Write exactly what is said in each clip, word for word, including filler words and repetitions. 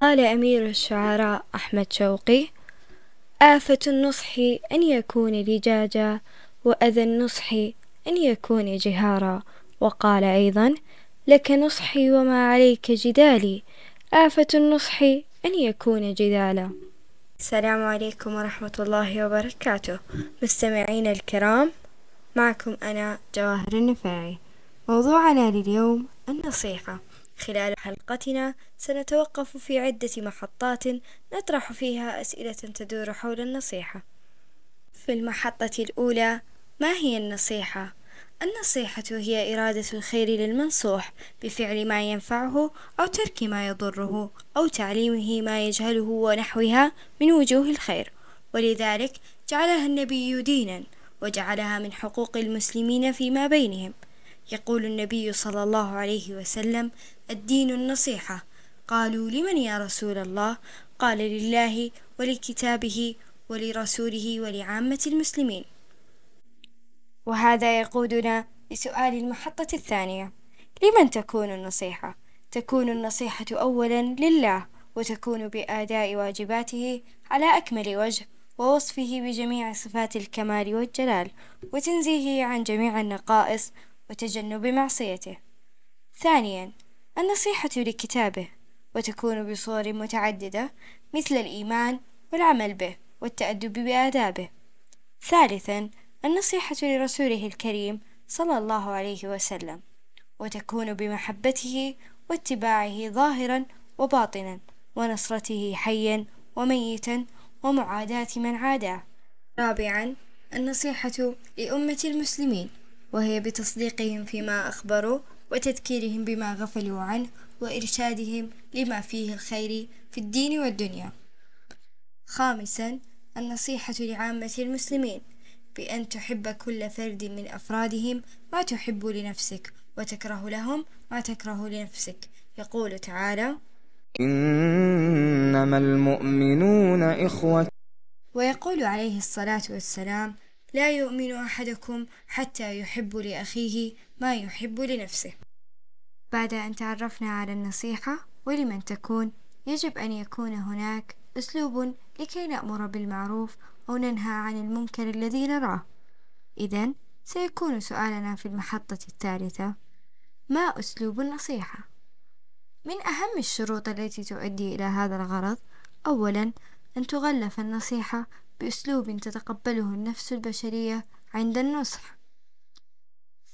قال أمير الشعراء أحمد شوقي: آفة النصح أن يكون لجاجا، وأذى النصح أن يكون جهارا. وقال أيضا: لك نصحي وما عليك جدالي، آفة النصح أن يكون جدالا. السلام عليكم ورحمة الله وبركاته، مستمعين الكرام، معكم أنا جواهر النفيعي. موضوعنا لليوم النصيحة. خلال حلقتنا سنتوقف في عدة محطات نطرح فيها أسئلة تدور حول النصيحة. في المحطة الأولى: ما هي النصيحة؟ النصيحة هي إرادة الخير للمنصوح بفعل ما ينفعه أو ترك ما يضره أو تعليمه ما يجهله ونحوها من وجوه الخير، ولذلك جعلها النبي دينا وجعلها من حقوق المسلمين فيما بينهم. يقول النبي صلى الله عليه وسلم: الدين النصيحة. قالوا: لمن يا رسول الله؟ قال: لله ولكتابه ولرسوله ولعامة المسلمين. وهذا يقودنا لسؤال المحطة الثانية: لمن تكون النصيحة؟ تكون النصيحة أولا لله، وتكون بأداء واجباته على أكمل وجه ووصفه بجميع صفات الكمال والجلال، وتنزيهه عن جميع النقائص وتجنب معصيته. ثانيا، النصيحة لكتابه، وتكون بصور متعددة مثل الإيمان والعمل به والتأدب بآدابه. ثالثا، النصيحة لرسوله الكريم صلى الله عليه وسلم، وتكون بمحبته واتباعه ظاهرا وباطنا، ونصرته حيا وميتا، ومعاداة من عاداه. رابعا، النصيحة لأمة المسلمين، وهي بتصديقهم فيما أخبروا وتذكيرهم بما غفلوا عنه وإرشادهم لما فيه الخير في الدين والدنيا. خامسا، النصيحة لعامة المسلمين، بأن تحب كل فرد من أفرادهم ما تحب لنفسك، وتكره لهم ما تكره لنفسك. يقول تعالى: إنما المؤمنون إخوة. ويقول عليه الصلاة والسلام: لا يؤمن أحدكم حتى يحب لأخيه ما يحب لنفسه. بعد أن تعرفنا على النصيحة ولمن تكون، يجب أن يكون هناك أسلوب لكي نأمر بالمعروف أو ننهى عن المنكر الذي نراه. إذن سيكون سؤالنا في المحطة الثالثة: ما أسلوب النصيحة؟ من أهم الشروط التي تؤدي إلى هذا الغرض: أولا، أن تغلف النصيحة بأسلوب تتقبله النفس البشرية عند النصح.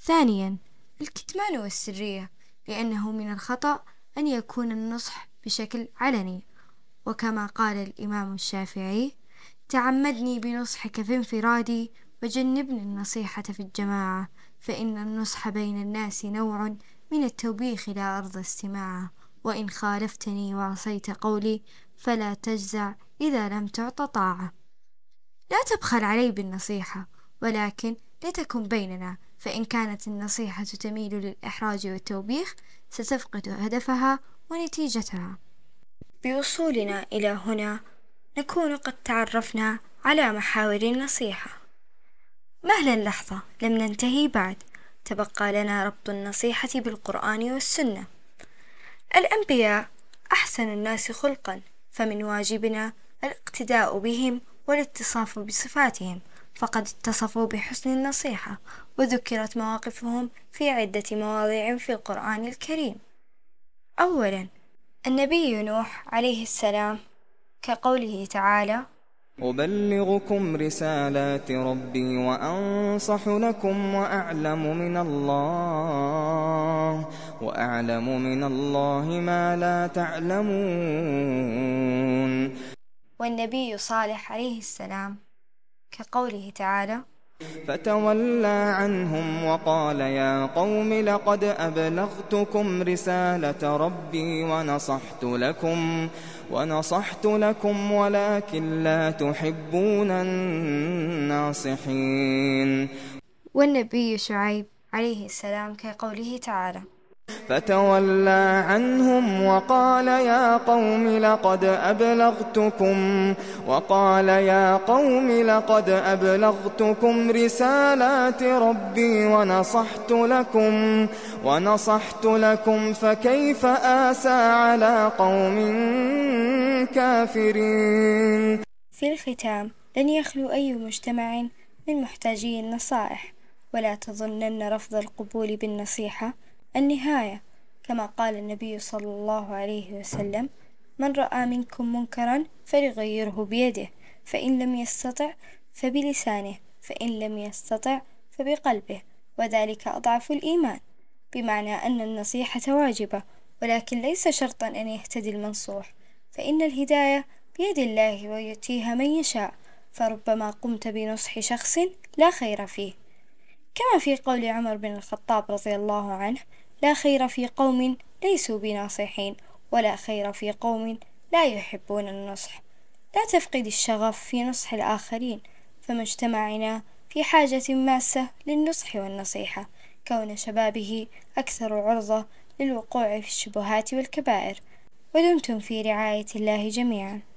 ثانيا، الكتمان والسرية، لأنه من الخطأ أن يكون النصح بشكل علني، وكما قال الإمام الشافعي: تعمدني بنصحك في انفرادي، وجنبني النصيحة في الجماعة، فإن النصح بين الناس نوع من التوبيخ لا أرضى استماعه، وإن خالفتني وعصيت قولي فلا تجزع إذا لم تعط طاعة. لا تبخل علي بالنصيحة، ولكن لتكن بيننا، فإن كانت النصيحة تميل للإحراج والتوبيخ ستفقد هدفها ونتيجتها. بوصولنا إلى هنا نكون قد تعرفنا على محاور النصيحة. مهلا لحظة، لم ننتهي بعد، تبقى لنا ربط النصيحة بالقرآن والسنة. الأنبياء أحسن الناس خلقا، فمن واجبنا الاقتداء بهم والاتصاف بصفاتهم، فقد اتصفوا بحسن النصيحة، وذكرت مواقفهم في عدة مواضع في القرآن الكريم. أولا، النبي نوح عليه السلام، كقوله تعالى: أبلغكم رسالات ربي وأنصح لكم وأعلم من الله وأعلم من الله ما لا تعلمون. والنبي صالح عليه السلام، كقوله تعالى: فتولى عنهم وقال يا قوم لقد أبلغتكم رسالة ربي ونصحت لكم ونصحت لكم ولكن لا تحبون الناصحين. والنبي شعيب عليه السلام، كقوله تعالى: فتولى عنهم وقال يا قوم لقد أبلغتكم وقال يا قوم لقد أبلغتكم رسالات ربي ونصحت لكم ونصحت لكم فكيف آسى على قوم كافرين. في الختام، لن يخلو أي مجتمع من محتاجي النصائح، ولا تظنن رفض القبول بالنصيحة النهاية، كما قال النبي صلى الله عليه وسلم: من رأى منكم منكرا فليغيره بيده، فإن لم يستطع فبلسانه، فإن لم يستطع فبقلبه، وذلك أضعف الإيمان. بمعنى أن النصيحة واجبة، ولكن ليس شرطا أن يهتدي المنصوح، فإن الهداية بيد الله ويؤتيها من يشاء، فربما قمت بنصح شخص لا خير فيه، كما في قول عمر بن الخطاب رضي الله عنه: لا خير في قوم ليسوا بناصحين، ولا خير في قوم لا يحبون النصح. لا تفقد الشغف في نصح الآخرين، فمجتمعنا في حاجة ماسة للنصح والنصيحة، كون شبابه أكثر عرضة للوقوع في الشبهات والكبائر. ودمتم في رعاية الله جميعا.